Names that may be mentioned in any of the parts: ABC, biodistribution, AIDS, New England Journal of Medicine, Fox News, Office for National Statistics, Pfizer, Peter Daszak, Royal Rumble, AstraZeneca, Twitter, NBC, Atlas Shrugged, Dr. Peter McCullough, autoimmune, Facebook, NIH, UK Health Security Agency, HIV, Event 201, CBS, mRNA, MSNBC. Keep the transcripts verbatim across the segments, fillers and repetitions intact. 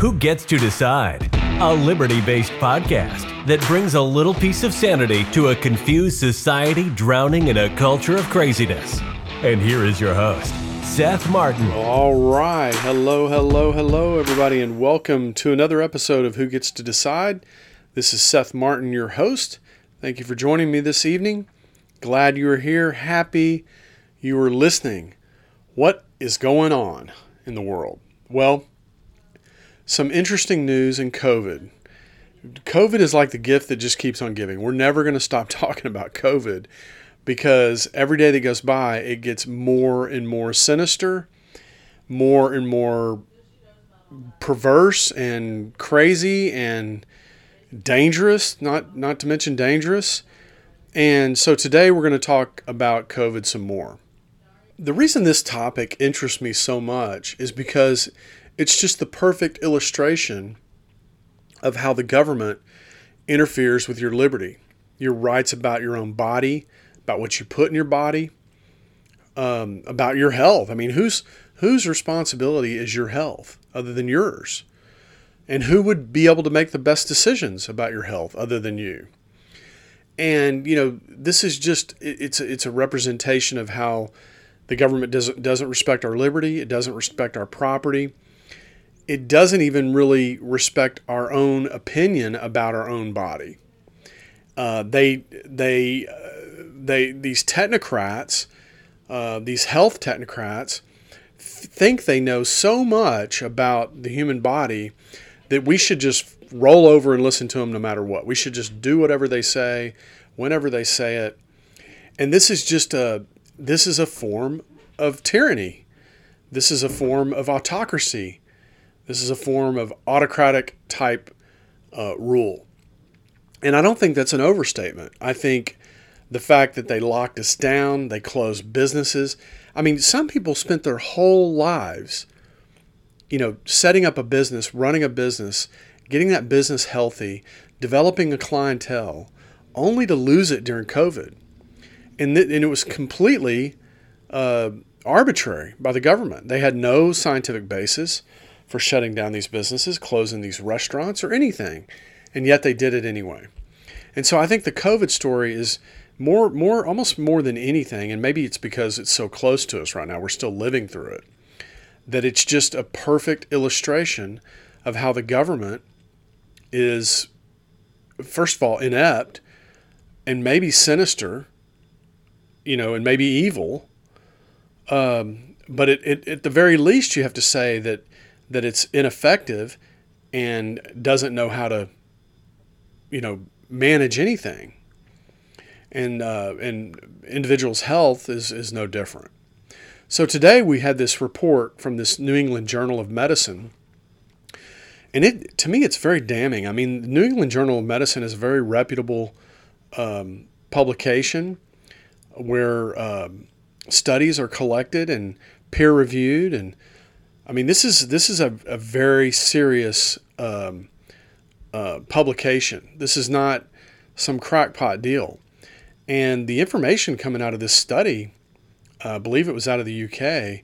Who Gets to Decide? A liberty-based podcast that brings a little piece of sanity to a confused society drowning in a culture of craziness. And here is your host, Seth Martin. All right. Hello, hello, hello, everybody, and welcome to another episode of Who Gets to Decide. This is Seth Martin, your host. Thank you for joining me this evening. Glad you are here. Happy you are listening. What is going on in the world? Well, some interesting news in COVID. COVID is like the gift that just keeps on giving. We're never going to stop talking about COVID because every day that goes by, it gets more and more sinister, more and more perverse and crazy and dangerous, not, not to mention dangerous. And so today we're going to talk about COVID some more. The reason this topic interests me so much is because it's just the perfect illustration of how the government interferes with your liberty, your rights about your own body, about what you put in your body, um, about your health. I mean, whose whose responsibility is your health other than yours? And who would be able to make the best decisions about your health other than you? And, you know, this is just, it's, it's a representation of how the government doesn't doesn't respect our liberty. It doesn't respect our property. It doesn't even really respect our own opinion about our own body. Uh, they they uh, they these technocrats, uh, these health technocrats, f- think they know so much about the human body that we should just roll over and listen to them no matter what. We should just do whatever they say, whenever they say it. And this is just a This is a form of tyranny. This is a form of autocracy. This is a form of autocratic type uh, rule. And I don't think that's an overstatement. I think the fact that they locked us down, they closed businesses. I mean, some people spent their whole lives, you know, setting up a business, running a business, getting that business healthy, developing a clientele, only to lose it during COVID. And, th- and it was completely uh, arbitrary by the government. They had no scientific basis for shutting down these businesses, closing these restaurants or anything. And yet they did it anyway. And so I think the COVID story is more, more, almost more than anything, and maybe it's because it's so close to us right now, we're still living through it, that it's just a perfect illustration of how the government is, first of all, inept and maybe sinister, you know, and maybe evil. Um, but it, it, at the very least, you have to say that, that it's ineffective and doesn't know how to, you know, manage anything. And, uh, and individuals' health is, is no different. So today we had this report from this New England Journal of Medicine. And it, to me, it's very damning. I mean, the New England Journal of Medicine is a very reputable, um, publication, where um, studies are collected and peer reviewed. And I mean, this is, this is a, a very serious um, uh, publication. This is not some crackpot deal. And the information coming out of this study, uh, I believe it was out of the U K,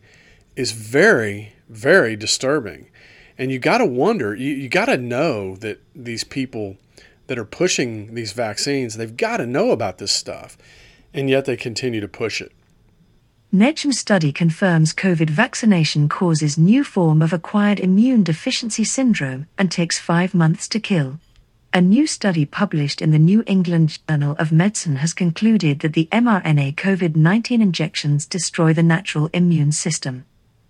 is very, very disturbing. And you got to wonder, you, you got to know that these people that are pushing these vaccines, they've got to know about this stuff. And yet they continue to push it. N I H study confirms COVID vaccination causes new form of acquired immune deficiency syndrome and takes five months to kill. A new study published in the New England Journal of Medicine has concluded that the mRNA COVID nineteen injections destroy the natural immune system.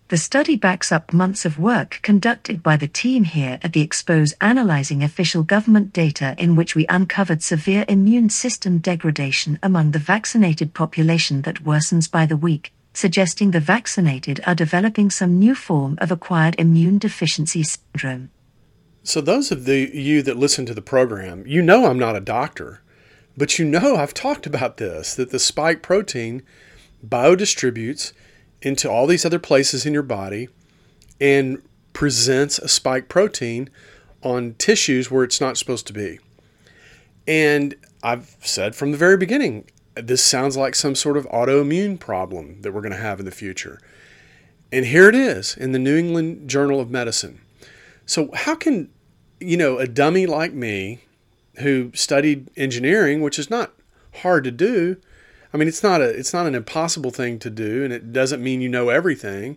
The study backs up months of work conducted by the team here at the Expose analyzing official government data in which we uncovered severe immune system degradation among the vaccinated population that worsens by the week, suggesting the vaccinated are developing some new form of acquired immune deficiency syndrome. So those of the, you that listen to the program, you know I'm not a doctor, but you know I've talked about this, that the spike protein biodistributes into all these other places in your body and presents a spike protein on tissues where it's not supposed to be. And I've said from the very beginning, this sounds like some sort of autoimmune problem that we're going to have in the future. And here it is in the New England Journal of Medicine. So how can, you know, a dummy like me who studied engineering, which is not hard to do. I mean, it's not a, it's not an impossible thing to do, and it doesn't mean you know everything.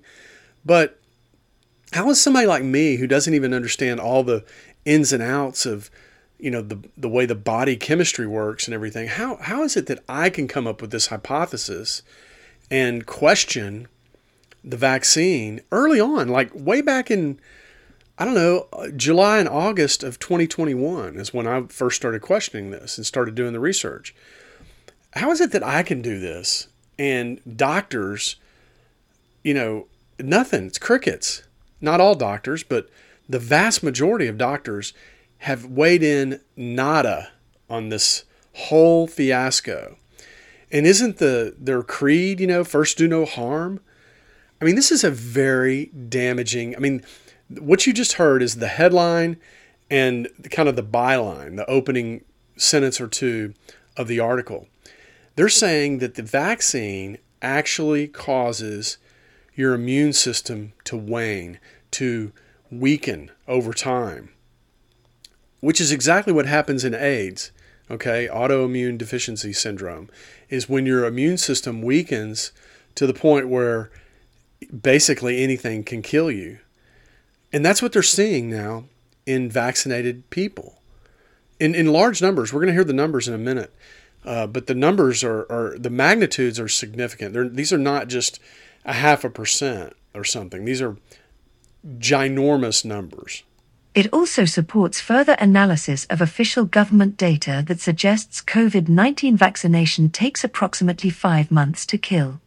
But how is somebody like me who doesn't even understand all the ins and outs of, you know, the the way the body chemistry works and everything, how how is it that I can come up with this hypothesis and question the vaccine early on, like way back in, I don't know, July and August of twenty twenty-one is when I first started questioning this and started doing the research. How is it that I can do this and doctors, you know, nothing, it's crickets. Not all doctors, but the vast majority of doctors have weighed in nada on this whole fiasco. And isn't the their creed, you know, first do no harm? I mean, this is a very damaging, I mean, what you just heard is the headline and kind of the byline, the opening sentence or two of the article. They're saying that the vaccine actually causes your immune system to wane, to weaken over time, which is exactly what happens in AIDS, okay? Autoimmune deficiency syndrome is when your immune system weakens to the point where basically anything can kill you. And that's what they're seeing now in vaccinated people. In in large numbers, we're going to hear the numbers in a minute, uh, but the numbers are, are, the magnitudes are significant. They're, these are not just a half a percent or something. These are ginormous numbers. It also supports further analysis of official government data that suggests COVID nineteen vaccination takes approximately five months to kill.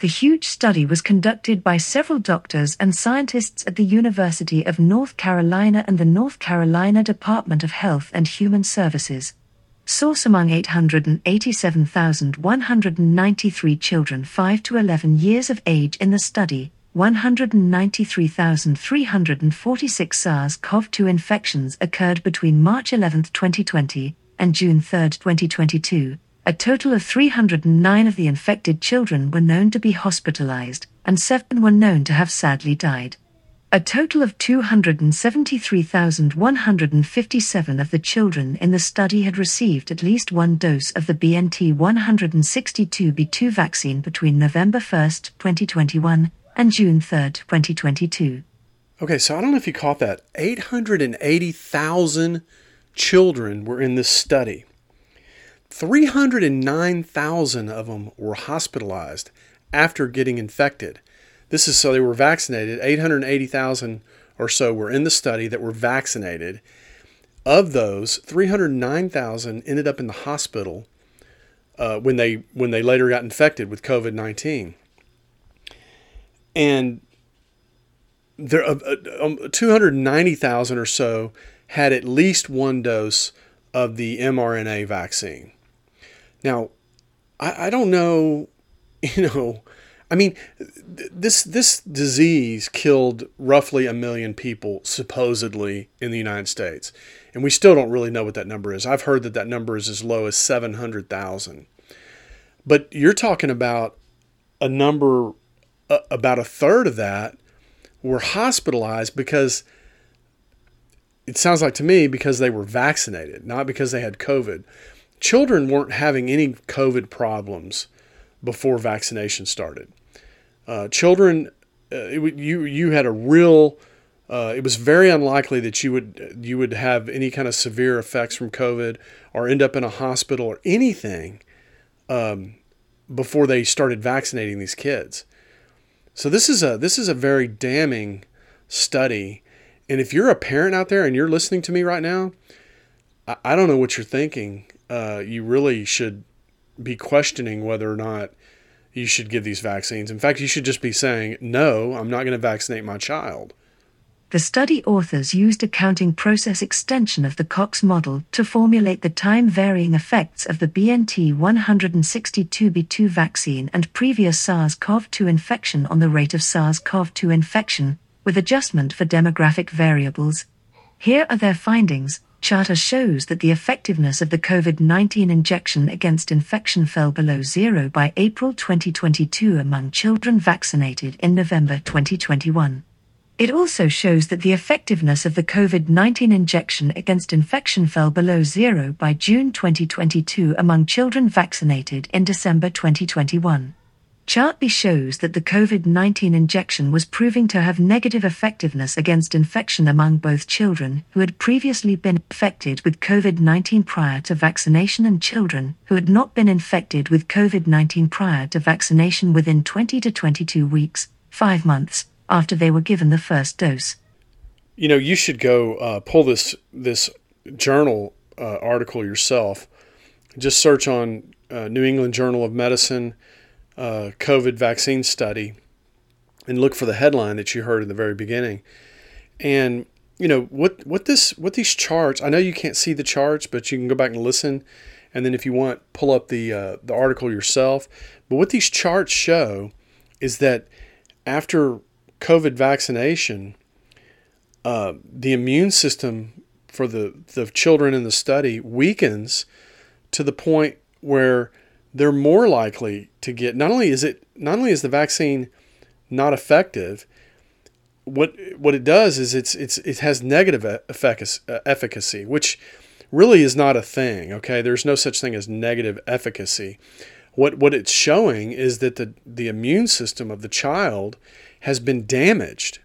The huge study was conducted by several doctors and scientists at the University of North Carolina and the North Carolina Department of Health and Human Services. Source: among eight hundred eighty-seven thousand one hundred ninety-three children five to eleven years of age in the study, one hundred ninety-three thousand three hundred forty-six SARS-C o V two infections occurred between March eleventh, twenty twenty, and June third, twenty twenty-two. A total of three hundred nine of the infected children were known to be hospitalized, and seven were known to have sadly died. A total of two hundred seventy-three thousand one hundred fifty-seven of the children in the study had received at least one dose of the B N T one sixty-two b two vaccine between November first, twenty twenty-one, and June third, twenty twenty-two. Okay, so I don't know if you caught that. eight hundred eighty thousand children were in this study. three hundred nine thousand of them were hospitalized after getting infected. This is so they were vaccinated. eight hundred eighty thousand or so were in the study that were vaccinated. Of those, three hundred nine thousand ended up in the hospital uh, when they when they later got infected with COVID nineteen. And there, uh, uh, two hundred ninety thousand or so had at least one dose of the mRNA vaccine. Now, I, I don't know, you know, I mean, th- this this disease killed roughly a million people, supposedly, in the United States. And we still don't really know what that number is. I've heard that that number is as low as seven hundred thousand. But you're talking about a number, uh, about a third of that were hospitalized because, it sounds like to me, because they were vaccinated, not because they had COVID. Children weren't having any COVID problems before vaccination started. Uh, children, uh, it, you you had a real. Uh, it was very unlikely that you would you would have any kind of severe effects from COVID or end up in a hospital or anything um, before they started vaccinating these kids. So this is a this is a very damning study. And if you're a parent out there and you're listening to me right now, I, I don't know what you're thinking. Uh, you really should be questioning whether or not you should give these vaccines. In fact, you should just be saying, no, I'm not going to vaccinate my child. The study authors used a counting process extension of the Cox model to formulate the time-varying effects of the B N T one sixty-two b two vaccine and previous SARS-C o V two infection on the rate of SARS-C o V two infection, with adjustment for demographic variables. Here are their findings. Charter shows that the effectiveness of the COVID nineteen injection against infection fell below zero by April twenty twenty-two among children vaccinated in November twenty twenty-one. It also shows that the effectiveness of the COVID nineteen injection against infection fell below zero by June twenty twenty-two among children vaccinated in December twenty twenty-one. Chart B shows that the COVID nineteen injection was proving to have negative effectiveness against infection among both children who had previously been infected with COVID nineteen prior to vaccination and children who had not been infected with COVID nineteen prior to vaccination within twenty to twenty-two weeks, five months, after they were given the first dose. You know, you should go uh, pull this this journal uh, article yourself. Just search on uh, New England Journal of Medicine Uh, COVID vaccine study and look for the headline that you heard in the very beginning. And, you know, what, what this, what these charts, I know you can't see the charts, but you can go back and listen. And then if you want, pull up the, uh, the article yourself. But what these charts show is that after COVID vaccination, uh, the immune system for the, the children in the study weakens to the point where they're more likely to get, not only is it, not only is the vaccine not effective, what what it does is it's it's it has negative efficacy, which really is not a thing, okay? There's no such thing as negative efficacy. What what it's showing is that the, the immune system of the child has been damaged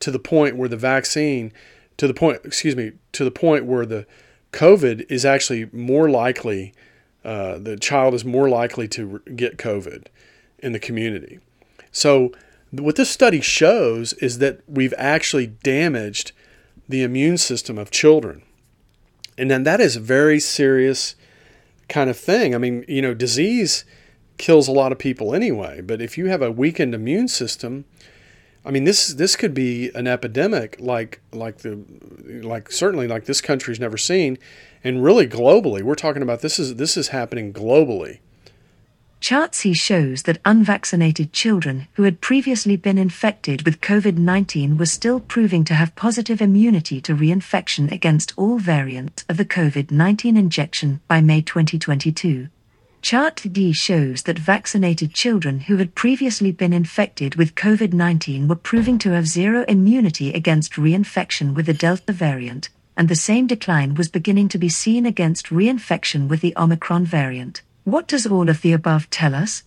to the point where the vaccine, to the point, excuse me, to the point where the COVID is actually more likely Uh, the child is more likely to get COVID in the community. So what this study shows is that we've actually damaged the immune system of children. And then that is a very serious kind of thing. I mean, you know, disease kills a lot of people anyway, but if you have a weakened immune system, I mean, this this could be an epidemic like like the like certainly like this country's never seen, and really globally. We're talking about this is this is happening globally. Chart C shows that unvaccinated children who had previously been infected with COVID nineteen were still proving to have positive immunity to reinfection against all variants of the COVID nineteen injection by May twenty twenty-two. Chart D shows that vaccinated children who had previously been infected with COVID nineteen were proving to have zero immunity against reinfection with the Delta variant, and the same decline was beginning to be seen against reinfection with the Omicron variant. What does all of the above tell us?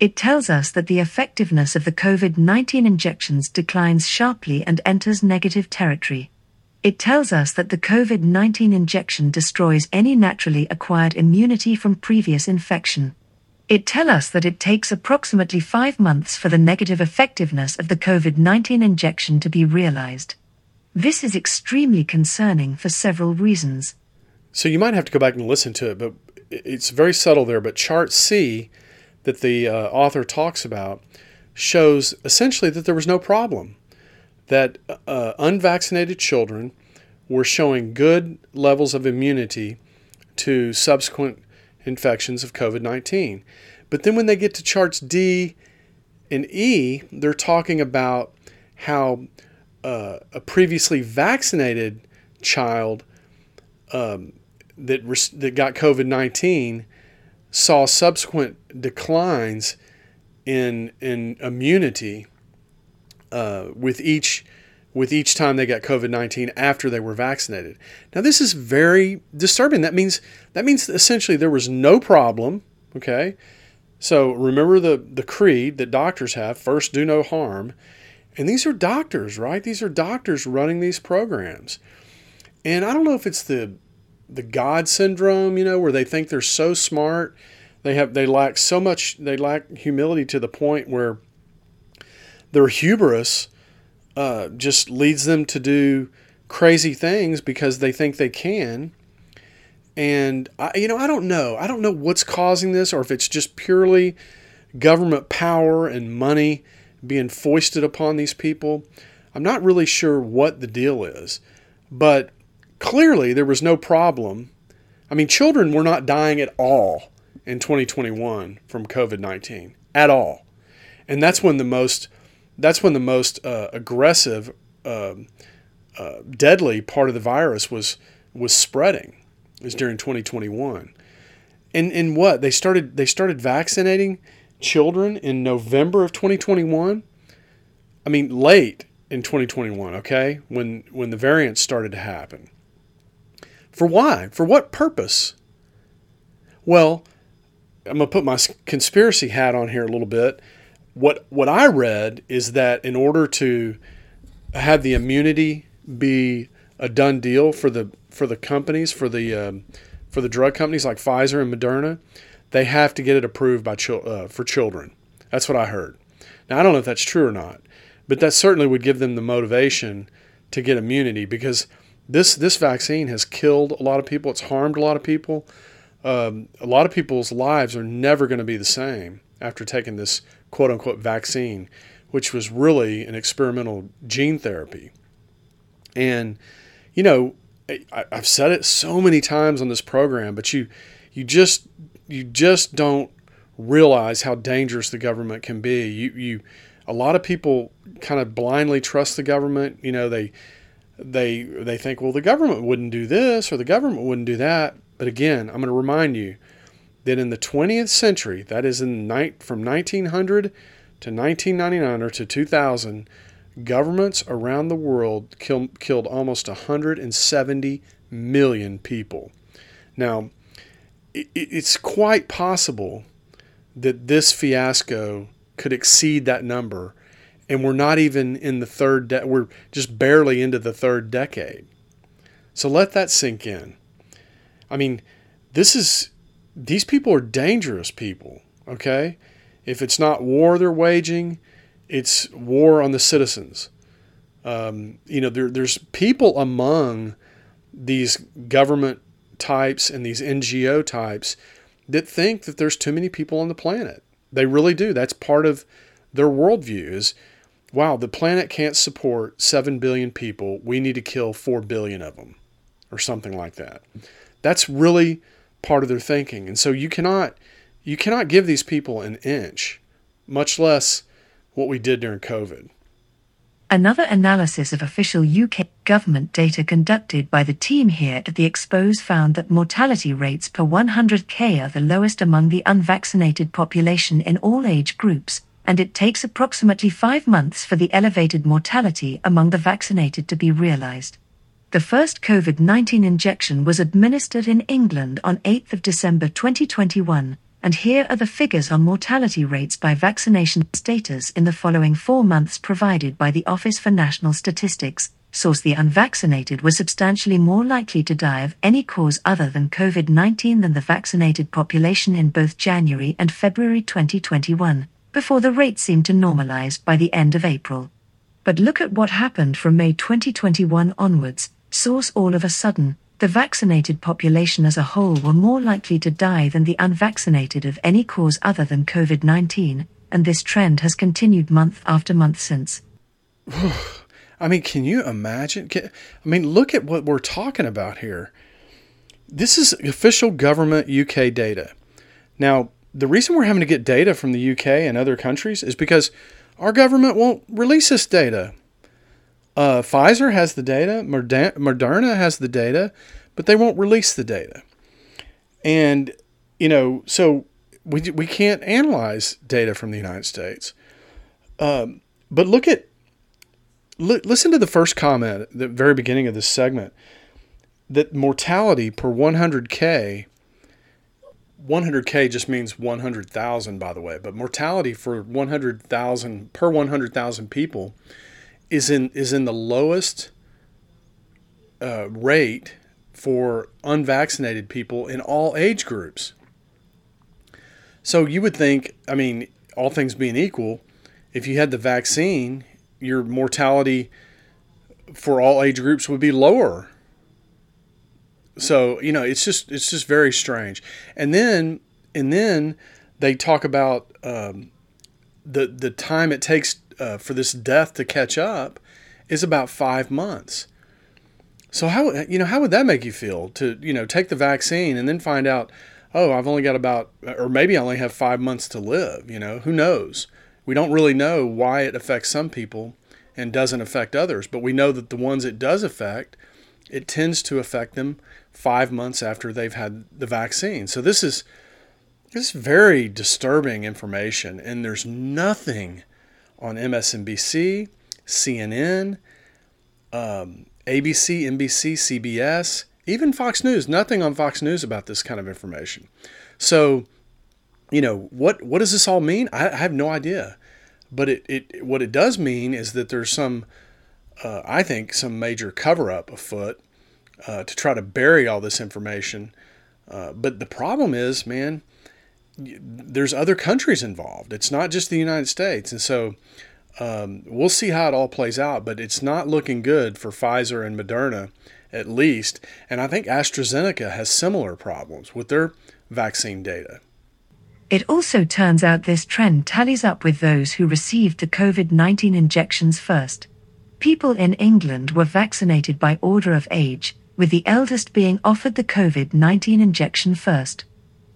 It tells us that the effectiveness of the COVID nineteen injections declines sharply and enters negative territory. It tells us that the COVID nineteen injection destroys any naturally acquired immunity from previous infection. It tells us that it takes approximately five months for the negative effectiveness of the COVID nineteen injection to be realized. This is extremely concerning for several reasons. So you might have to go back and listen to it, but it's very subtle there. But Chart C that the uh, author talks about shows essentially that there was no problem, that uh, unvaccinated children were showing good levels of immunity to subsequent infections of COVID nineteen. But then when they get to charts D and E, they're talking about how uh, a previously vaccinated child um, that, re- that got COVID nineteen saw subsequent declines in, in immunity Uh, with each with each time they got COVID nineteen after they were vaccinated. Now this is very disturbing. That means that means essentially there was no problem. Okay, so remember the the creed that doctors have: first, do no harm. And these are doctors, right? These are doctors running these programs. And I don't know if it's the the God syndrome, you know, where they think they're so smart, they have they lack so much, they lack humility to the point where their hubris uh, just leads them to do crazy things because they think they can. And, I, you know, I don't know. I don't know what's causing this, or if it's just purely government power and money being foisted upon these people. I'm not really sure what the deal is. But clearly there was no problem. I mean, children were not dying at all in twenty twenty-one from COVID nineteen. At all. And that's when the most... That's when the most uh, aggressive, uh, uh, deadly part of the virus was was spreading, is during twenty twenty-one. And and what they started they started vaccinating children in November of twenty twenty-one. I mean, late in twenty twenty-one, okay, when when the variants started to happen. For why? For what purpose? Well, I'm going to put my conspiracy hat on here a little bit. What what I read is that in order to have the immunity be a done deal for the for the companies, for the um, for the drug companies like Pfizer and Moderna, they have to get it approved by chil- uh, for children. That's what I heard. Now, I don't know if that's true or not, but that certainly would give them the motivation to get immunity, because this this vaccine has killed a lot of people. It's harmed a lot of people. Um, a lot of people's lives are never going to be the same after taking this quote-unquote vaccine, which was really an experimental gene therapy. And, you know, I, I've said it so many times on this program, but you you just you just don't realize how dangerous the government can be. You you a lot of people kind of blindly trust the government. You know, they they they think, well, the government wouldn't do this or the government wouldn't do that. But again, I'm going to remind you that in the twentieth century, that is in night from nineteen hundred to nineteen ninety-nine or to two thousand, governments around the world kill, killed almost one hundred seventy million people. Now, it, it's quite possible that this fiasco could exceed that number, and we're not even in the third. De- we're just barely into the third decade. So let that sink in. I mean, this is, these people are dangerous people, okay? If it's not war they're waging, it's war on the citizens. Um, you know, there, there's people among these government types and these N G O types that think that there's too many people on the planet. They really do. That's part of their worldview is, wow, the planet can't support seven billion people. We need to kill four billion of them or something like that. That's really part of their thinking. And so you cannot you cannot give these people an inch, much less what we did during COVID. Another analysis of official U K government data conducted by the team here at the Expose found that mortality rates per one hundred thousand are the lowest among the unvaccinated population in all age groups, and it takes approximately five months for the elevated mortality among the vaccinated to be realized. The first COVID nineteen injection was administered in England on the eighth of December twenty twenty-one, and here are the figures on mortality rates by vaccination status in the following four months provided by the Office for National Statistics. Source: the unvaccinated were substantially more likely to die of any cause other than COVID nineteen than the vaccinated population in both January and February twenty twenty-one, before the rate seemed to normalize by the end of April. But look at what happened from May twenty twenty-one onwards. Source: all of a sudden, the vaccinated population as a whole were more likely to die than the unvaccinated of any cause other than COVID nineteen, and this trend has continued month after month since. I mean, can you imagine? Can, I mean, look at what we're talking about here. This is official government U K data. Now, the reason we're having to get data from the U K and other countries is because our government won't release this data. Uh, Pfizer has the data, Moderna has the data, but they won't release the data. And, you know, so we we can't analyze data from the United States. Um, but look at, li- listen to the first comment at the very beginning of this segment, that mortality per one hundred thousand, one hundred thousand just means one hundred thousand, by the way, but mortality for one hundred thousand, per one hundred thousand people is in is in the lowest uh, rate for unvaccinated people in all age groups. So you would think, I mean, all things being equal, if you had the vaccine, your mortality for all age groups would be lower. So, you know, it's just it's just very strange. And then and then they talk about um, the the time it takes Uh, for this death to catch up is about five months. So how, you know, how would that make you feel to, you know, take the vaccine and then find out, oh, I've only got about, or maybe I only have five months to live, you know, who knows? We don't really know why it affects some people and doesn't affect others, but we know that the ones it does affect, it tends to affect them five months after they've had the vaccine. So this is, this is very disturbing information, and there's nothing on M S N B C, C N N, um, A B C, N B C, C B S, even Fox News. Nothing on Fox News about this kind of information. So, you know, what, what does this all mean? I, I have no idea. But it, it what it does mean is that there's some, uh, I think, some major cover-up afoot uh, to try to bury all this information. Uh, but the problem is, man, there's other countries involved. It's not just the United States. And so um, we'll see how it all plays out. But it's not looking good for Pfizer and Moderna, at least. And I think AstraZeneca has similar problems with their vaccine data. It also turns out this trend tallies up with those who received the COVID nineteen injections first. People in England were vaccinated by order of age, with the eldest being offered the COVID nineteen injection first.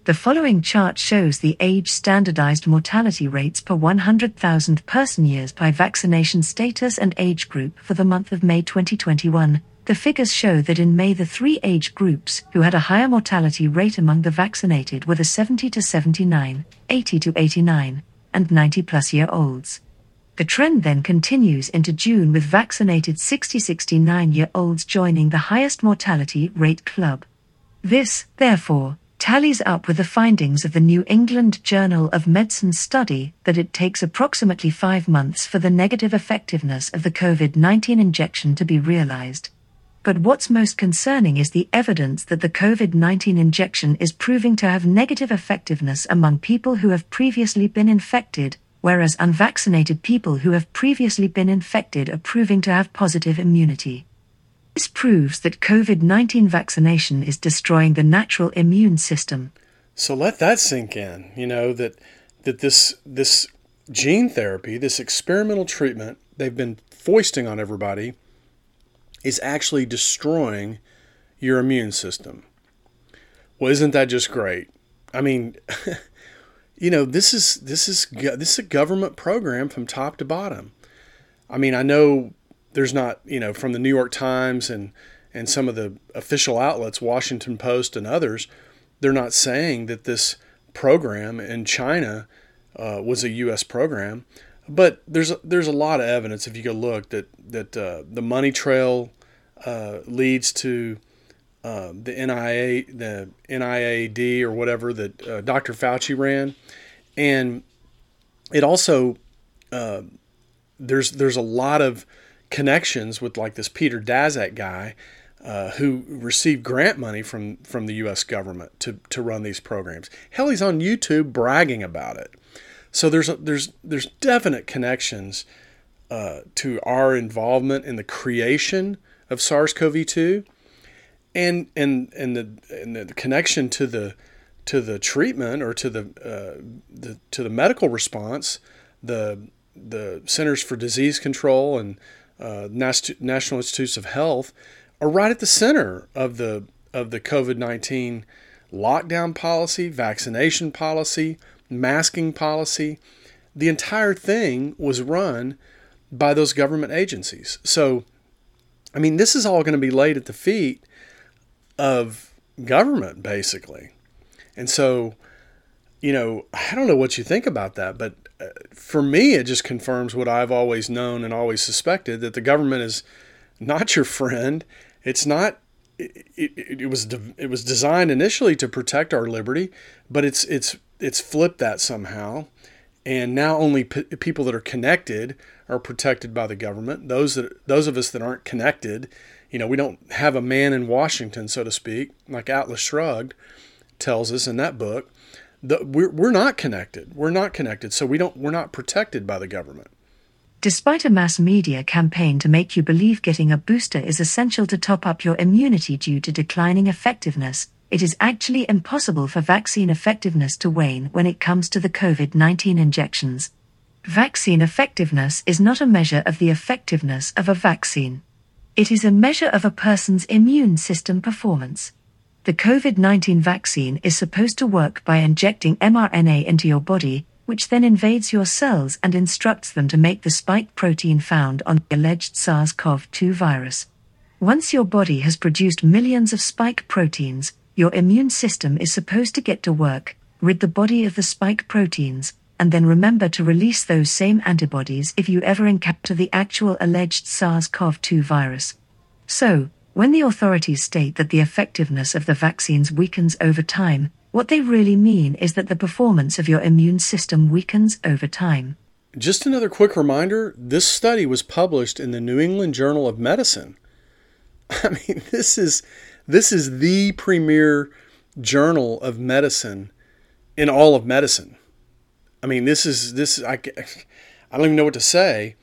The following chart shows the age-standardized mortality rates per one hundred thousand person years by vaccination status and age group for the month of May twenty twenty-one. The figures show that in May the three age groups who had a higher mortality rate among the vaccinated were the seventy to seventy-nine, eighty to eighty-nine, and ninety-plus-year-olds. The trend then continues into June with vaccinated sixty to sixty-nine-year-olds joining the highest mortality rate club. This, therefore, tallies up with the findings of the New England Journal of Medicine study that it takes approximately five months for the negative effectiveness of the COVID nineteen injection to be realized. But what's most concerning is the evidence that the COVID nineteen injection is proving to have negative effectiveness among people who have previously been infected, whereas unvaccinated people who have previously been infected are proving to have positive immunity. This proves that COVID nineteen vaccination is destroying the natural immune system. So let that sink in, you know, that that this this gene therapy, this experimental treatment they've been foisting on everybody, is actually destroying your immune system. Well, isn't that just great? I mean, you know, this is this is this is a government program from top to bottom. I mean, I know there's not, you know, from the New York Times and and some of the official outlets, Washington Post and others, they're not saying that this program in China uh, was a U S program. But there's there's a lot of evidence, if you go look, that that uh, the money trail uh, leads to uh, the N I A, the N I A I D or whatever that uh, Doctor Fauci ran, and it also uh, there's there's a lot of connections with like this Peter Daszak guy uh, who received grant money from from the U S government to to run these programs. Hell, he's on YouTube bragging about it. So there's there's there's definite connections uh, to our involvement in the creation of SARS-CoV two, and and and the and the connection to the to the treatment or to the, uh, the to the medical response. The the Centers for Disease Control and uh, National Institutes of Health are right at the center of the of the COVID nineteen lockdown policy, vaccination policy, masking policy. The entire thing was run by those government agencies. So, I mean, this is all going to be laid at the feet of government, basically. And so, you know, I don't know what you think about that, but for me, it just confirms what I've always known and always suspected, that the government is not your friend. It's not It, it, it was de- it was designed initially to protect our liberty, but it's it's it's flipped that somehow, and now only p- people that are connected are protected by the government. Those that those of us that aren't connected, you know, we don't have a man in Washington, so to speak, like Atlas Shrugged tells us in that book. The, we're we're not connected. We're not connected, so we don't we're not protected by the government. Despite a mass media campaign to make you believe getting a booster is essential to top up your immunity due to declining effectiveness, it is actually impossible for vaccine effectiveness to wane when it comes to the COVID nineteen injections. Vaccine effectiveness is not a measure of the effectiveness of a vaccine. It is a measure of a person's immune system performance. The COVID nineteen vaccine is supposed to work by injecting mRNA into your body, which then invades your cells and instructs them to make the spike protein found on the alleged SARS-CoV two virus. Once your body has produced millions of spike proteins, your immune system is supposed to get to work, rid the body of the spike proteins, and then remember to release those same antibodies if you ever encounter the actual alleged SARS CoV two virus. So, when the authorities state that the effectiveness of the vaccines weakens over time, what they really mean is that the performance of your immune system weakens over time. Just another quick reminder, this study was published in the New England Journal of Medicine. I mean, this is this is the premier journal of medicine in all of medicine. I mean, this is this I, I don't even know what to say,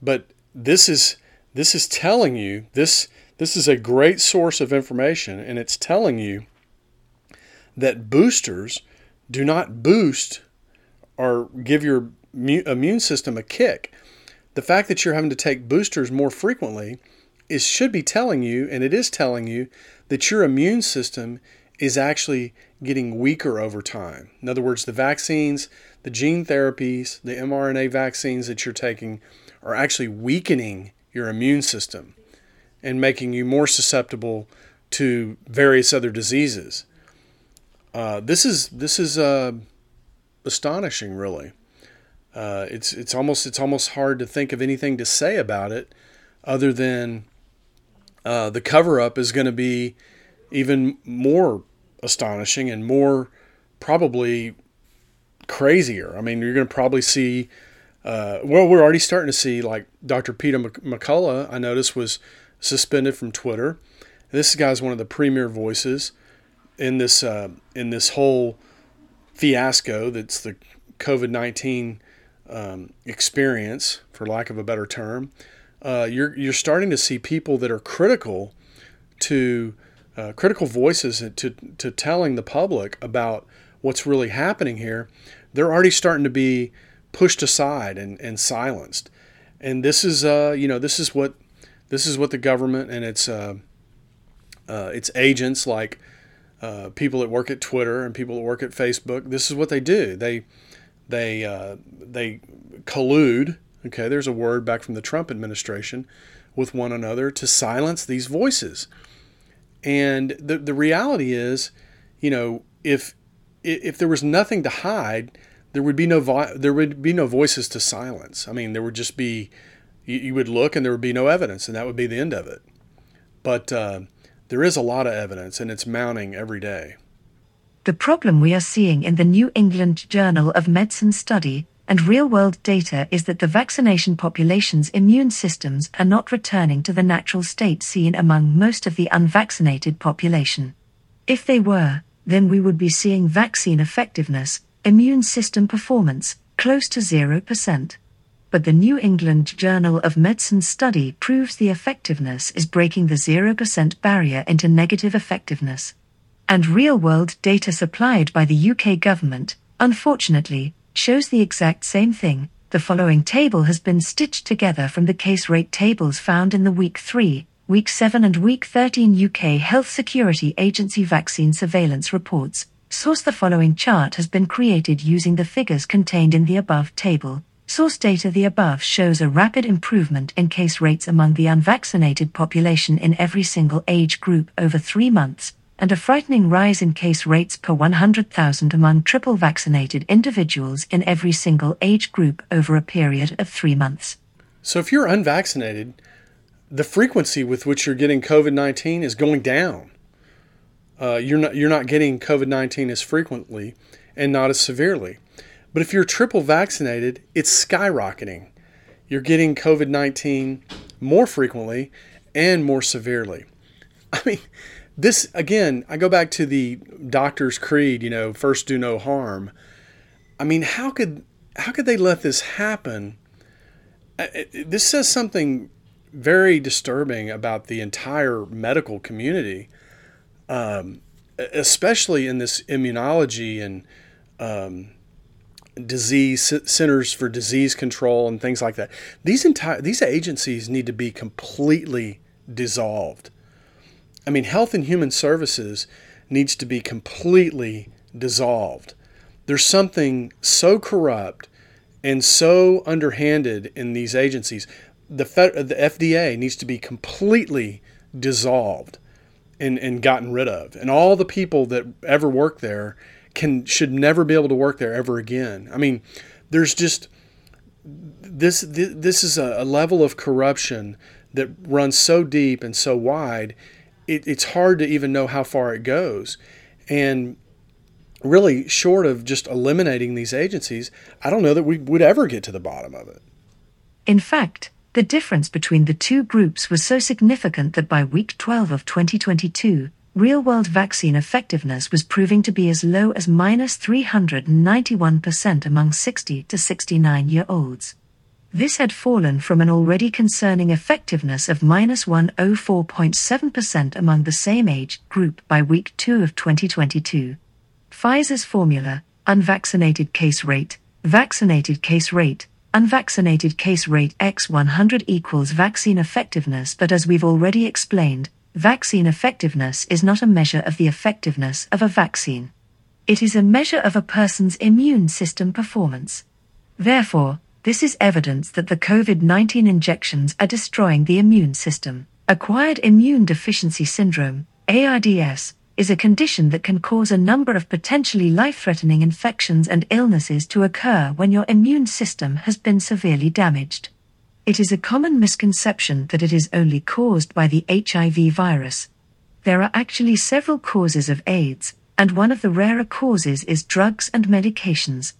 but this is this is telling you this this is a great source of information, and it's telling you that boosters do not boost or give your immune system a kick. The fact that you're having to take boosters more frequently is should be telling you, and it is telling you, that your immune system is actually getting weaker over time. In other words, the vaccines, the gene therapies, the mRNA vaccines that you're taking are actually weakening your immune system and making you more susceptible to various other diseases. Uh, this is this is uh, astonishing, really. Uh, it's it's almost it's almost hard to think of anything to say about it, other than uh, the cover-up is going to be even more astonishing and more probably crazier. I mean, you're going to probably see. Uh, well, we're already starting to see, like Doctor Peter McCullough, I noticed, was suspended from Twitter. This guy's one of the premier voices in this uh, in this whole fiasco that's the COVID nineteen. Um, experience, for lack of a better term. Uh, you're you're starting to see people that are critical to uh, critical voices to to telling the public about what's really happening here. They're already starting to be pushed aside and, and silenced. And this is uh you know this is what this is what the government and its uh, uh, its agents, like uh, people that work at Twitter and people that work at Facebook. This is what they do. They They uh, they collude, okay, there's a word back from the Trump administration, with one another to silence these voices. And the the reality is, you know, if if there was nothing to hide, there would be no vo- there would be no voices to silence. I mean, there would just be, you, you would look and there would be no evidence, and that would be the end of it. But uh, there is a lot of evidence, and it's mounting every day. The problem we are seeing in the New England Journal of Medicine study and real-world data is that the vaccination population's immune systems are not returning to the natural state seen among most of the unvaccinated population. If they were, then we would be seeing vaccine effectiveness, immune system performance, close to zero percent. But the New England Journal of Medicine study proves the effectiveness is breaking the zero percent barrier into negative effectiveness. And real-world data supplied by the U K government, unfortunately, shows the exact same thing. The following table has been stitched together from the case rate tables found in the Week three, Week seven and Week thirteen U K Health Security Agency vaccine surveillance reports. Source: the following chart has been created using the figures contained in the above table. Source data: the above shows a rapid improvement in case rates among the unvaccinated population in every single age group over three months, and a frightening rise in case rates per one hundred thousand among triple-vaccinated individuals in every single age group over a period of three months. So if you're unvaccinated, the frequency with which you're getting COVID nineteen is going down. Uh, you're not you're not getting COVID nineteen as frequently and not as severely. But if you're triple-vaccinated, it's skyrocketing. You're getting COVID nineteen more frequently and more severely. I mean... This, again, I go back to the doctor's creed, you know, first do no harm. I mean, how could how could they let this happen? This says something very disturbing about the entire medical community, um, especially in this immunology and um, disease centers for disease control and things like that. These entire these agencies need to be completely dissolved. I mean, Health and Human Services needs to be completely dissolved. There's something so corrupt and so underhanded in these agencies. The the F D A needs to be completely dissolved and, and gotten rid of. And all the people that ever worked there can should never be able to work there ever again. I mean, There's just this. This is a level of corruption that runs so deep and so wide. It, it's hard to even know how far it goes, and really, short of just eliminating these agencies, I don't know that we would ever get to the bottom of it. In fact, the difference between the two groups was so significant that by week twelve of twenty twenty-two, real-world vaccine effectiveness was proving to be as low as minus three hundred ninety-one percent among sixty to sixty-nine-year-olds. This had fallen from an already concerning effectiveness of minus one hundred four point seven percent among the same age group by week two of twenty twenty-two. Pfizer's formula, unvaccinated case rate, vaccinated case rate, unvaccinated case rate times one hundred equals vaccine effectiveness, but as we've already explained, vaccine effectiveness is not a measure of the effectiveness of a vaccine. It is a measure of a person's immune system performance. Therefore, this is evidence that the COVID nineteen injections are destroying the immune system. Acquired immune deficiency syndrome, A R D S, is a condition that can cause a number of potentially life-threatening infections and illnesses to occur when your immune system has been severely damaged. It is a common misconception that it is only caused by the H I V virus. There are actually several causes of AIDS, and one of the rarer causes is drugs and medications.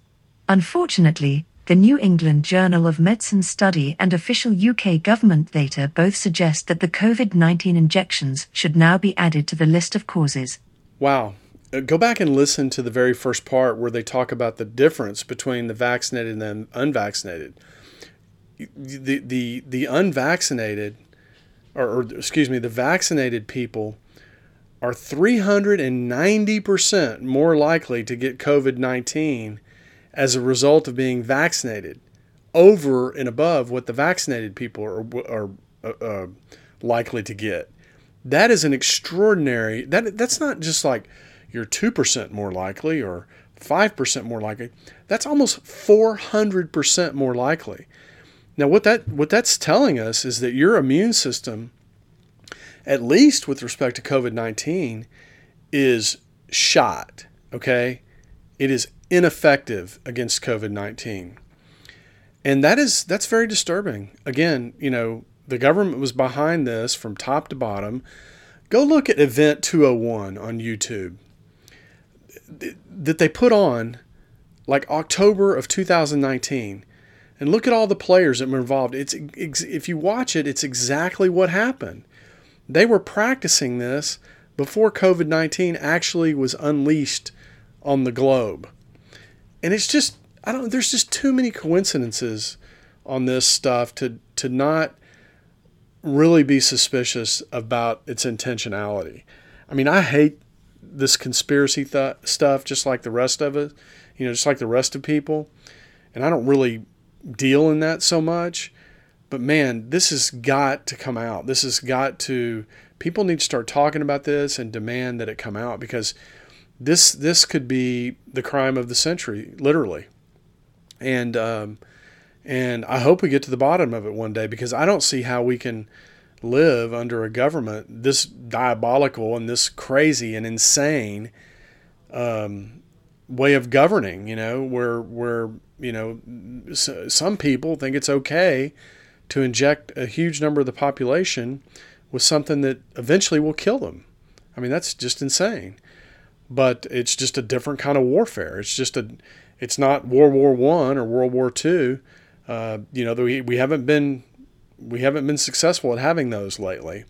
Unfortunately, the New England Journal of Medicine study and official U K government data both suggest that the COVID nineteen injections should now be added to the list of causes. Wow. Go back and listen to the very first part where they talk about the difference between the vaccinated and the unvaccinated. The the, the unvaccinated, or, or excuse me, the vaccinated people are three hundred ninety percent more likely to get COVID nineteen as a result of being vaccinated, over and above what the vaccinated people are, are uh, likely to get. That is an extraordinary, that that's not just like you're two percent more likely or five percent more likely. That's almost four hundred percent more likely. Now what that what that's telling us is that your immune system, at least with respect to COVID nineteen, is shot, okay? It is ineffective against COVID nineteen. And that is, that's very disturbing. Again, you know, the government was behind this from top to bottom. Go look at Event two oh one on YouTube that they put on like October of two thousand nineteen, and look at all the players that were involved. It's, if you watch it, it's exactly what happened. They were practicing this before COVID nineteen actually was unleashed on the globe. And it's just, I don't, there's just too many coincidences on this stuff to, to not really be suspicious about its intentionality. I mean, I hate this conspiracy th- stuff, just like the rest of it, you know, just like the rest of people. And I don't really deal in that so much, but man, this has got to come out. This has got to, people need to start talking about this and demand that it come out, because This this could be the crime of the century, literally, and um, and I hope we get to the bottom of it one day, because I don't see how we can live under a government this diabolical and this crazy and insane um, way of governing. You know, where where you know some people think it's okay to inject a huge number of the population with something that eventually will kill them. I mean, that's just insane. But it's just a different kind of warfare. It's just a, it's not World War One or World War Two. Uh, you know, we we haven't been, we haven't been successful at having those lately,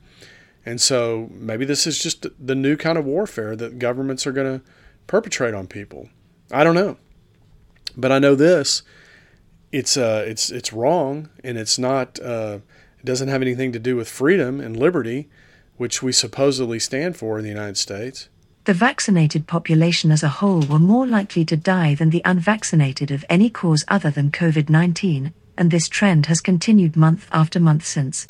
and so maybe this is just the new kind of warfare that governments are going to perpetrate on people. I don't know, but I know this: it's uh, it's it's wrong, and it's not, uh, it doesn't have anything to do with freedom and liberty, which we supposedly stand for in the United States. The vaccinated population as a whole were more likely to die than the unvaccinated of any cause other than COVID nineteen, and this trend has continued month after month since.